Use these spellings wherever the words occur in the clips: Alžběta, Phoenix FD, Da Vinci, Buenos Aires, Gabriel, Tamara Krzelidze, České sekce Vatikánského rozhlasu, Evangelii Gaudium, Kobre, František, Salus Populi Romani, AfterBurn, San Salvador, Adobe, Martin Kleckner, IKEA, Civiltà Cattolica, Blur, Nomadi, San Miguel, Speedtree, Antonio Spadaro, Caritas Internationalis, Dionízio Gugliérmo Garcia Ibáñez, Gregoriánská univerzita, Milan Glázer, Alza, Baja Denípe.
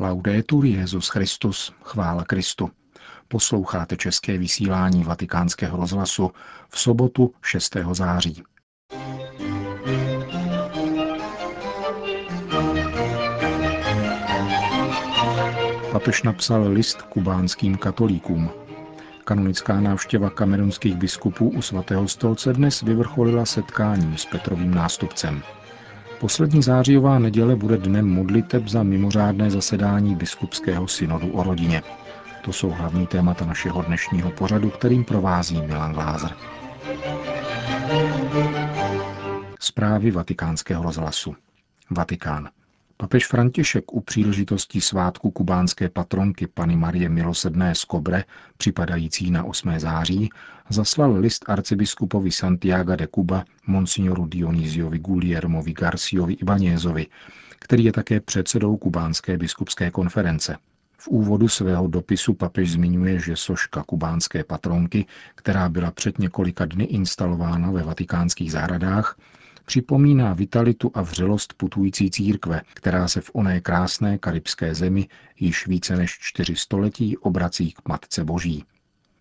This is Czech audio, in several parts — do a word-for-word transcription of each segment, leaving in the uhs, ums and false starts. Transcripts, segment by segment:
Laudetur Jesus Christus, chvála Kristu. Posloucháte české vysílání Vatikánského rozhlasu v sobotu šestého září. Papež napsal list kubánským katolíkům. Kanonická návštěva kamerunských biskupů u Svatého stolce dnes vyvrcholila setkáním s Petrovým nástupcem. Poslední zářijová neděle bude dnem modliteb za mimořádné zasedání biskupského synodu o rodině. To jsou hlavní témata našeho dnešního pořadu, kterým provází Milan Glázer. Zprávy Vatikánského rozhlasu. Vatikán. Papež František u příležitosti svátku kubánské patronky Panny Marie Milosrdné z Kobre, připadající na osmého září, zaslal list arcibiskupovi Santiaga de Cuba, monsignoru Dioníziovi Gugliérmovi Garciovi Ibáñezovi, který je také předsedou kubánské biskupské konference. V úvodu svého dopisu papež zmiňuje, že soška kubánské patronky, která byla před několika dny instalována ve vatikánských zahradách, připomíná vitalitu a vřelost putující církve, která se v oné krásné karibské zemi již více než čtyři století obrací k Matce Boží.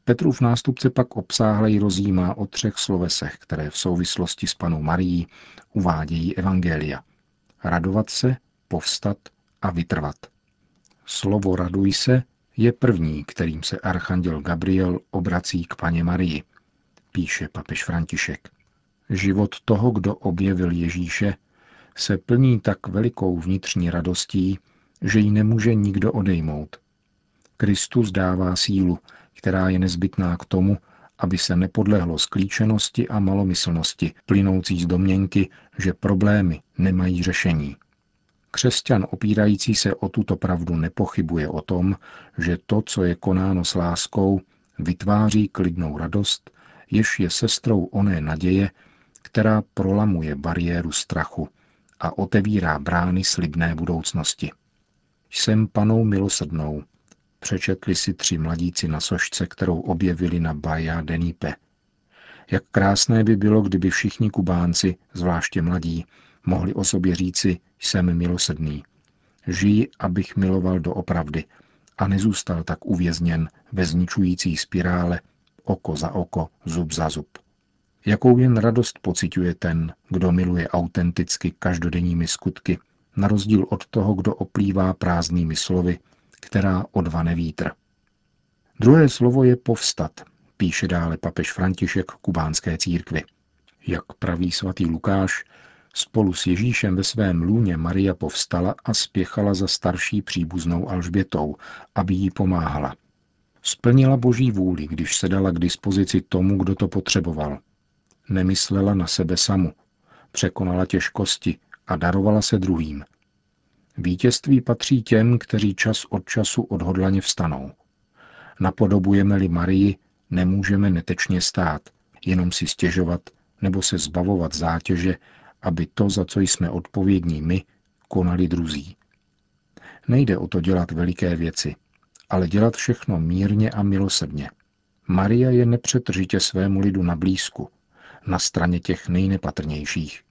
Petrův nástupce pak obsáhleji rozjímá o třech slovesech, které v souvislosti s Pannou Marií uvádějí evangelia. Radovat se, povstat a vytrvat. Slovo raduj se je první, kterým se archanděl Gabriel obrací k Panně Marii, píše papež František. Život toho, kdo objevil Ježíše, se plní tak velikou vnitřní radostí, že ji nemůže nikdo odejmout. Kristus dává sílu, která je nezbytná k tomu, aby se nepodlehlo sklíčenosti a malomyslnosti, plynoucí z domněnky, že problémy nemají řešení. Křesťan opírající se o tuto pravdu nepochybuje o tom, že to, co je konáno s láskou, vytváří klidnou radost, jež je sestrou oné naděje, která prolamuje bariéru strachu a otevírá brány slibné budoucnosti. Jsem Pannou Milosrdnou, přečetli si tři mladíci na sošce, kterou objevili na Baja Denípe. Jak krásné by bylo, kdyby všichni Kubánci, zvláště mladí, mohli o sobě říci, jsem milosrdný. Žij, abych miloval doopravdy a nezůstal tak uvězněn ve zničující spirále oko za oko, zub za zub. Jakou jen radost pociťuje ten, kdo miluje autenticky každodenními skutky, na rozdíl od toho, kdo oplývá prázdnými slovy, která odvane vítr. Druhé slovo je povstat, píše dále papež František kubánské církvi. Jak praví svatý Lukáš, spolu s Ježíšem ve svém lůně Maria povstala a spěchala za starší příbuznou Alžbětou, aby jí pomáhala. Splnila Boží vůli, když se dala k dispozici tomu, kdo to potřeboval. Nemyslela na sebe samu, překonala těžkosti a darovala se druhým. Vítězství patří těm, kteří čas od času odhodlaně vstanou. Napodobujeme-li Marii, nemůžeme netečně stát, jenom si stěžovat nebo se zbavovat zátěže, aby to, za co jsme odpovědní my, konali druzí. Nejde o to dělat veliké věci, ale dělat všechno mírně a milosrdně. Maria je nepřetržitě svému lidu na blízku, na straně těch nejnepatrnějších.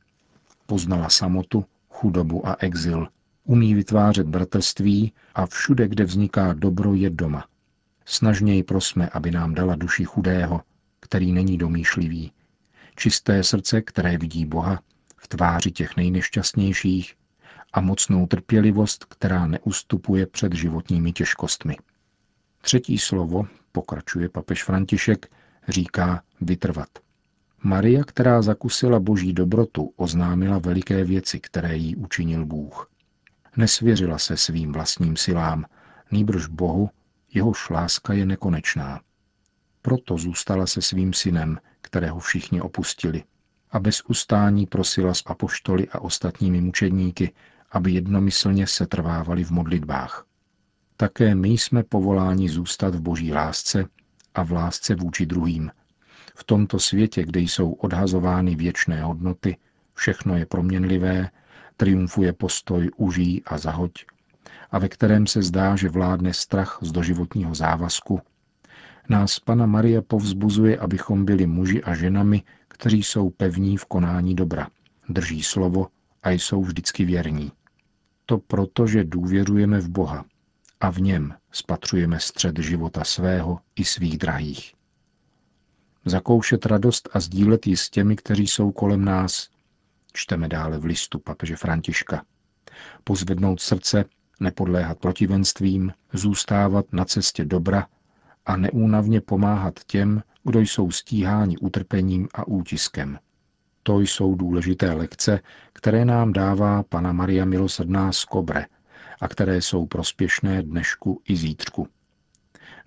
Poznala samotu, chudobu a exil, umí vytvářet bratrství a všude, kde vzniká dobro, je doma. Snažněji prosme, aby nám dala duši chudého, který není domýšlivý, čisté srdce, které vidí Boha v tváři těch nejnešťastnějších, a mocnou trpělivost, která neustupuje před životními těžkostmi. Třetí slovo, pokračuje papež František, říká vytrvat. Maria, která zakusila Boží dobrotu, oznámila veliké věci, které jí učinil Bůh. Nesvěřila se svým vlastním silám, nýbrž Bohu, jehož láska je nekonečná. Proto zůstala se svým synem, kterého všichni opustili, a bez ustání prosila s apoštoly a ostatními mučedníky, aby jednomyslně setrvávali v modlitbách. Také my jsme povoláni zůstat v Boží lásce a v lásce vůči druhým. V tomto světě, kde jsou odhazovány věčné hodnoty, všechno je proměnlivé, triumfuje postoj užij a zahoď, a ve kterém se zdá, že vládne strach z doživotního závazku, nás Panna Marie povzbuzuje, abychom byli muži a ženami, kteří jsou pevní v konání dobra, drží slovo a jsou vždycky věrní. To proto, že důvěřujeme v Boha, a v něm spatřujeme střed života svého i svých drahých. Zakoušet radost a sdílet ji s těmi, kteří jsou kolem nás, čteme dále v listu papeže Františka. Pozvednout srdce, nepodléhat protivenstvím, zůstávat na cestě dobra a neúnavně pomáhat těm, kdo jsou stíháni utrpením a útiskem. To jsou důležité lekce, které nám dává Panna Maria Milosrdná z Kobre a které jsou prospěšné dnešku i zítřku.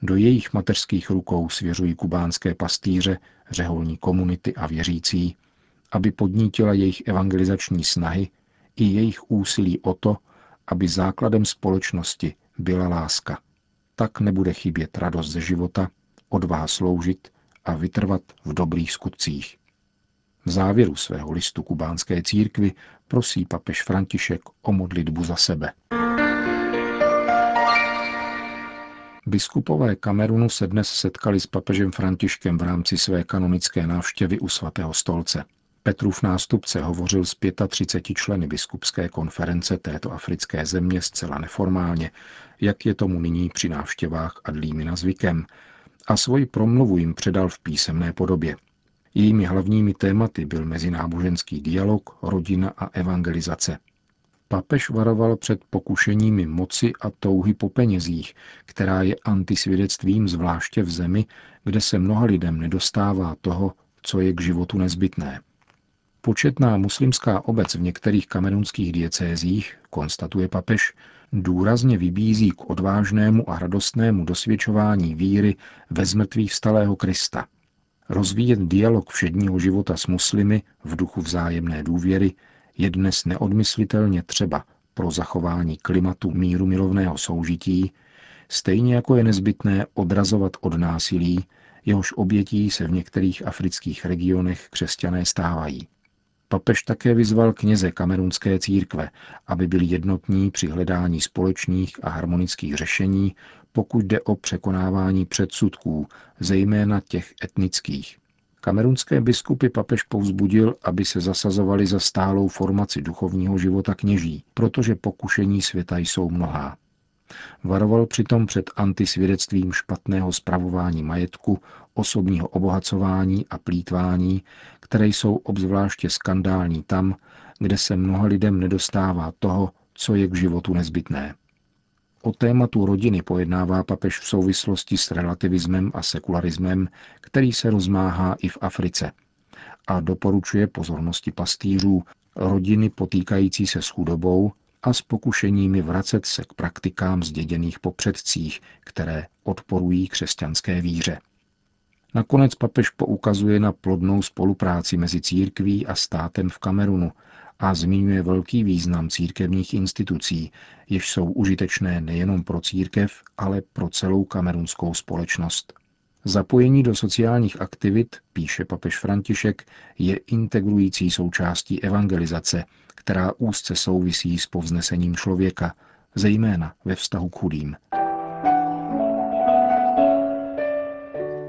Do jejich mateřských rukou svěřují kubánské pastýře, řeholní komunity a věřící, aby podnítila jejich evangelizační snahy i jejich úsilí o to, aby základem společnosti byla láska. Tak nebude chybět radost ze života, odvaha sloužit a vytrvat v dobrých skutcích. V závěru svého listu kubánské církvi prosí papež František o modlitbu za sebe. Biskupové Kamerunu se dnes setkali s papežem Františkem v rámci své kanonické návštěvy u svatého stolce. Petrův nástupce hovořil s třiceti pěti členy biskupské konference této africké země zcela neformálně, jak je tomu nyní při návštěvách ad limina zvykem, a svoji promluvu jim předal v písemné podobě. Jejími hlavními tématy byl mezináboženský dialog, rodina a evangelizace. Papež varoval před pokušeními moci a touhy po penězích, která je antisvědectvím zvláště v zemi, kde se mnoha lidem nedostává toho, co je k životu nezbytné. Početná muslimská obec v některých kamerunských diecézích, konstatuje papež, důrazně vybízí k odvážnému a radostnému dosvědčování víry ve zmrtvýchvstalého Krista. Rozvíjet dialog všedního života s muslimy v duchu vzájemné důvěry je dnes neodmyslitelně třeba pro zachování klimatu míru milovného soužití, stejně jako je nezbytné odrazovat od násilí, jehož obětí se v některých afrických regionech křesťané stávají. Papež také vyzval kněze kamerunské církve, aby byli jednotní při hledání společných a harmonických řešení, pokud jde o překonávání předsudků, zejména těch etnických. Kamerunské biskupy papež povzbudil, aby se zasazovali za stálou formaci duchovního života kněží, protože pokušení světa jsou mnohá. Varoval přitom před antisvědectvím špatného spravování majetku, osobního obohacování a plýtvání, které jsou obzvláště skandální tam, kde se mnoha lidem nedostává toho, co je k životu nezbytné. O tématu rodiny pojednává papež v souvislosti s relativismem a sekularismem, který se rozmáhá i v Africe, a doporučuje pozornosti pastýřů rodiny potýkající se s chudobou a s pokušeními vracet se k praktikám zděděných po předcích, které odporují křesťanské víře. Nakonec papež poukazuje na plodnou spolupráci mezi církví a státem v Kamerunu a zmiňuje velký význam církevních institucí, jež jsou užitečné nejenom pro církev, ale pro celou kamerunskou společnost. Zapojení do sociálních aktivit, píše papež František, je integrující součástí evangelizace, která úzce souvisí s povznesením člověka, zejména ve vztahu k chudým.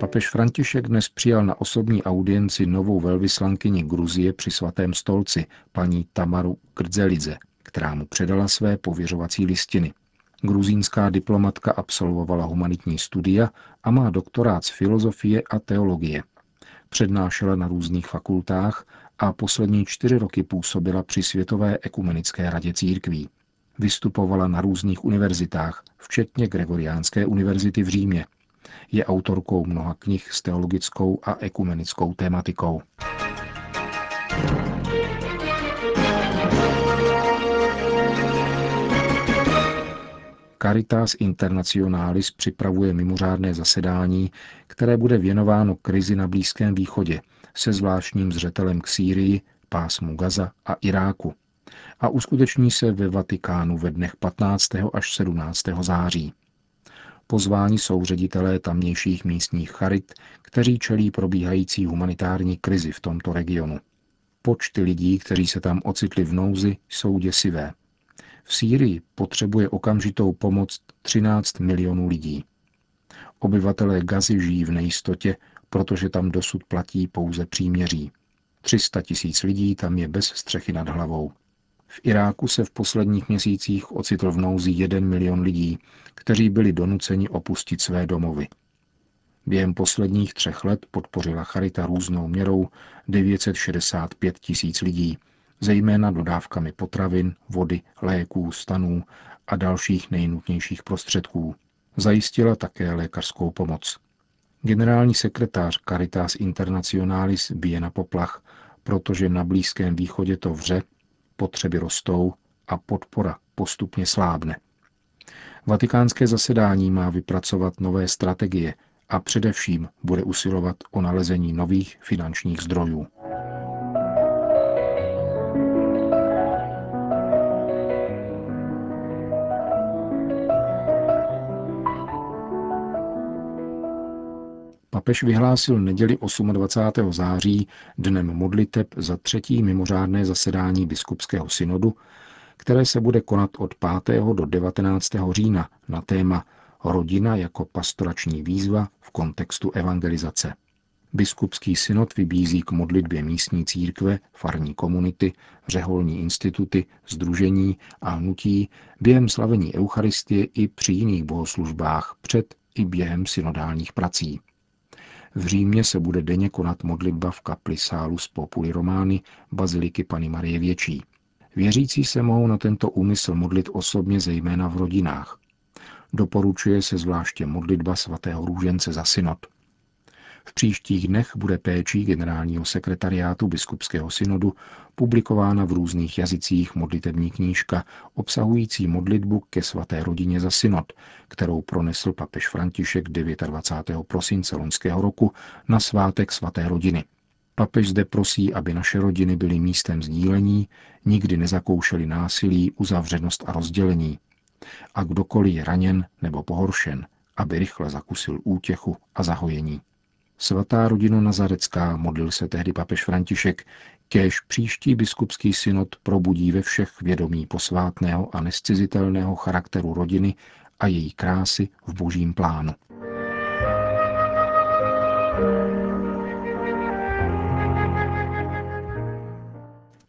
Papež František dnes přijal na osobní audienci novou velvyslankyni Gruzie při svatém stolci, paní Tamaru Krzelidze, která mu předala své pověřovací listiny. Gruzínská diplomatka absolvovala humanitní studia a má doktorát z filozofie a teologie. Přednášela na různých fakultách a poslední čtyři roky působila při Světové ekumenické radě církví. Vystupovala na různých univerzitách, včetně Gregoriánské univerzity v Římě. Je autorkou mnoha knih s teologickou a ekumenickou tematikou. Caritas Internationalis připravuje mimořádné zasedání, které bude věnováno krizi na Blízkém východě se zvláštním zřetelem k Sýrii, pásmu Gaza a Iráku a uskuteční se ve Vatikánu ve dnech patnáctého až sedmnáctého září. Pozváni jsou ředitelé tamnějších místních charit, kteří čelí probíhající humanitární krizi v tomto regionu. Počty lidí, kteří se tam ocitli v nouzi, jsou děsivé. V Sýrii potřebuje okamžitou pomoc třináct milionů lidí. Obyvatelé Gazy žijí v nejistotě, protože tam dosud platí pouze příměří. tři sta tisíc lidí tam je bez střechy nad hlavou. V Iráku se v posledních měsících ocitl v nouzi jeden milion lidí, kteří byli donuceni opustit své domovy. Během posledních třech let podpořila charita různou měrou devět set šedesát pět tisíc lidí, zejména dodávkami potravin, vody, léků, stanů a dalších nejnutnějších prostředků. Zajistila také lékařskou pomoc. Generální sekretář Caritas Internationalis bije na poplach, protože na Blízkém východě to vře, potřeby rostou a podpora postupně slábne. Vatikánské zasedání má vypracovat nové strategie a především bude usilovat o nalezení nových finančních zdrojů. Papež vyhlásil neděli dvacátého osmého září dnem modliteb za třetí mimořádné zasedání biskupského synodu, které se bude konat od pátého do devatenáctého října na téma Rodina jako pastorační výzva v kontextu evangelizace. Biskupský synod vybízí k modlitbě místní církve, farní komunity, řeholní instituty, sdružení a hnutí během slavení Eucharistie i při jiných bohoslužbách před i během synodálních prací. V Římě se bude denně konat modlitba v kapli Salus Populi Romani baziliky Panny Marie Věčí. Věřící se mohou na tento úmysl modlit osobně zejména v rodinách. Doporučuje se zvláště modlitba svatého růžence za synod. V příštích dnech bude péčí generálního sekretariátu biskupského synodu publikována v různých jazycích modlitební knížka obsahující modlitbu ke svaté rodině za synod, kterou pronesl papež František dvacátého devátého prosince loňského roku na svátek svaté rodiny. Papež zde prosí, aby naše rodiny byly místem sdílení, nikdy nezakoušely násilí, uzavřenost a rozdělení. A kdokoliv je raněn nebo pohoršen, aby rychle zakusil útěchu a zahojení. Svatá rodina nazarecká, modlil se tehdy papež František, kéž příští biskupský synod probudí ve všech vědomí posvátného a nezcizitelného charakteru rodiny a její krásy v božím plánu.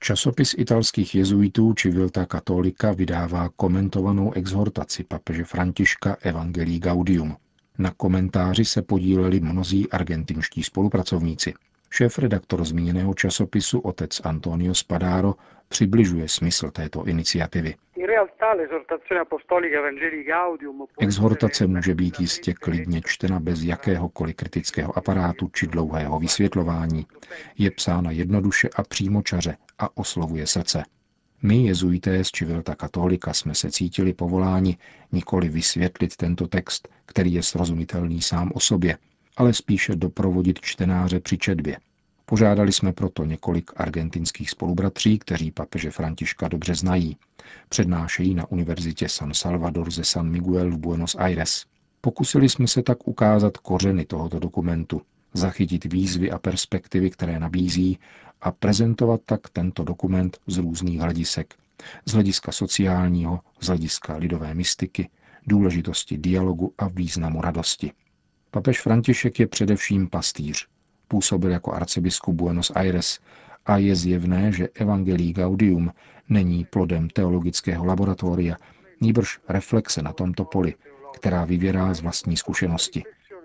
Časopis italských jezuitů Civiltà Cattolica vydává komentovanou exhortaci papeže Františka Evangelii Gaudium. Na komentáři se podíleli mnozí argentinští spolupracovníci. Šéfredaktor zmíněného časopisu otec Antonio Spadaro přibližuje smysl této iniciativy. Exhortace může být jistě klidně čtena bez jakéhokoliv kritického aparátu či dlouhého vysvětlování. Je psána jednoduše a přímočaře a oslovuje srdce. My, jezuité z Civiltà Cattolica, jsme se cítili povoláni nikoli vysvětlit tento text, který je srozumitelný sám o sobě, ale spíše doprovodit čtenáře při četbě. Požádali jsme proto několik argentinských spolubratří, kteří papeže Františka dobře znají. Přednášejí na univerzitě San Salvador ze San Miguel v Buenos Aires. Pokusili jsme se tak ukázat kořeny tohoto dokumentu, zachytit výzvy a perspektivy, které nabízí, a prezentovat tak tento dokument z různých hledisek. Z hlediska sociálního, z hlediska lidové mystiky, důležitosti dialogu a významu radosti. Papež František je především pastýř. Působil jako arcibiskup Buenos Aires a je zjevné, že Evangelii Gaudium není plodem teologického laboratoria, nýbrž reflexe na tomto poli, která vyvěrá z vlastní zkušenosti.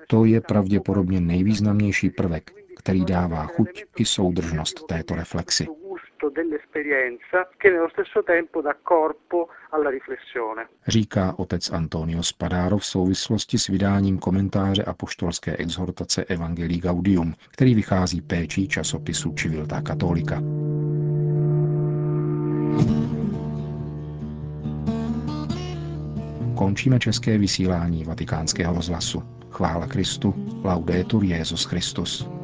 To je pravděpodobně nejvýznamnější prvek, který dává chuť i soudržnost této reflexi. Říká otec Antonio Spadaro v souvislosti s vydáním komentáře apoštolské exhortace Evangelii Gaudium, který vychází péčí časopisu Civiltà Cattolica. Končíme české vysílání Vatikánského rozhlasu. Chvála Kristu, laudetur Jesus Christus.